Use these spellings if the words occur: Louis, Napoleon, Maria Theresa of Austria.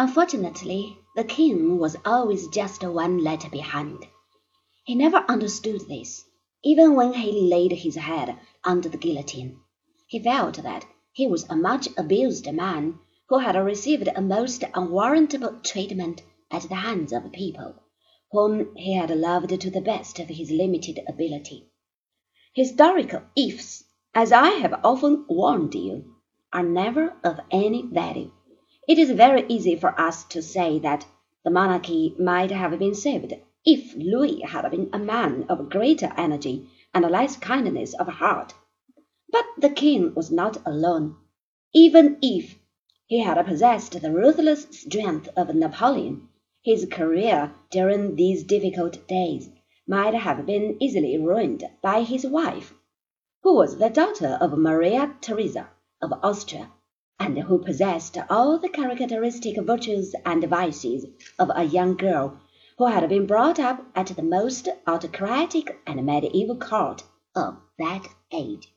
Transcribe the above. Unfortunately, the king was always just one letter behind. He never understood this. Even when he laid his head under the guillotine, he felt that he was a much abused man who had received a most unwarrantable treatment at the hands of people whom he had loved to the best of his limited ability. Historical ifs, as I have often warned you, are never of any value. It is very easy for us to say that the monarchy might have been saved if Louis had been a man of greater energy and less kindness of heart. But the king was not alone. Even if he had possessed the ruthless strength of Napoleon, his career during these difficult days might have been easily ruined by his wife, who was the daughter of Maria Theresa of Austria, and who possessed all the characteristic virtues and vices of a young girl who had been brought up at the most autocratic and medieval court of that age.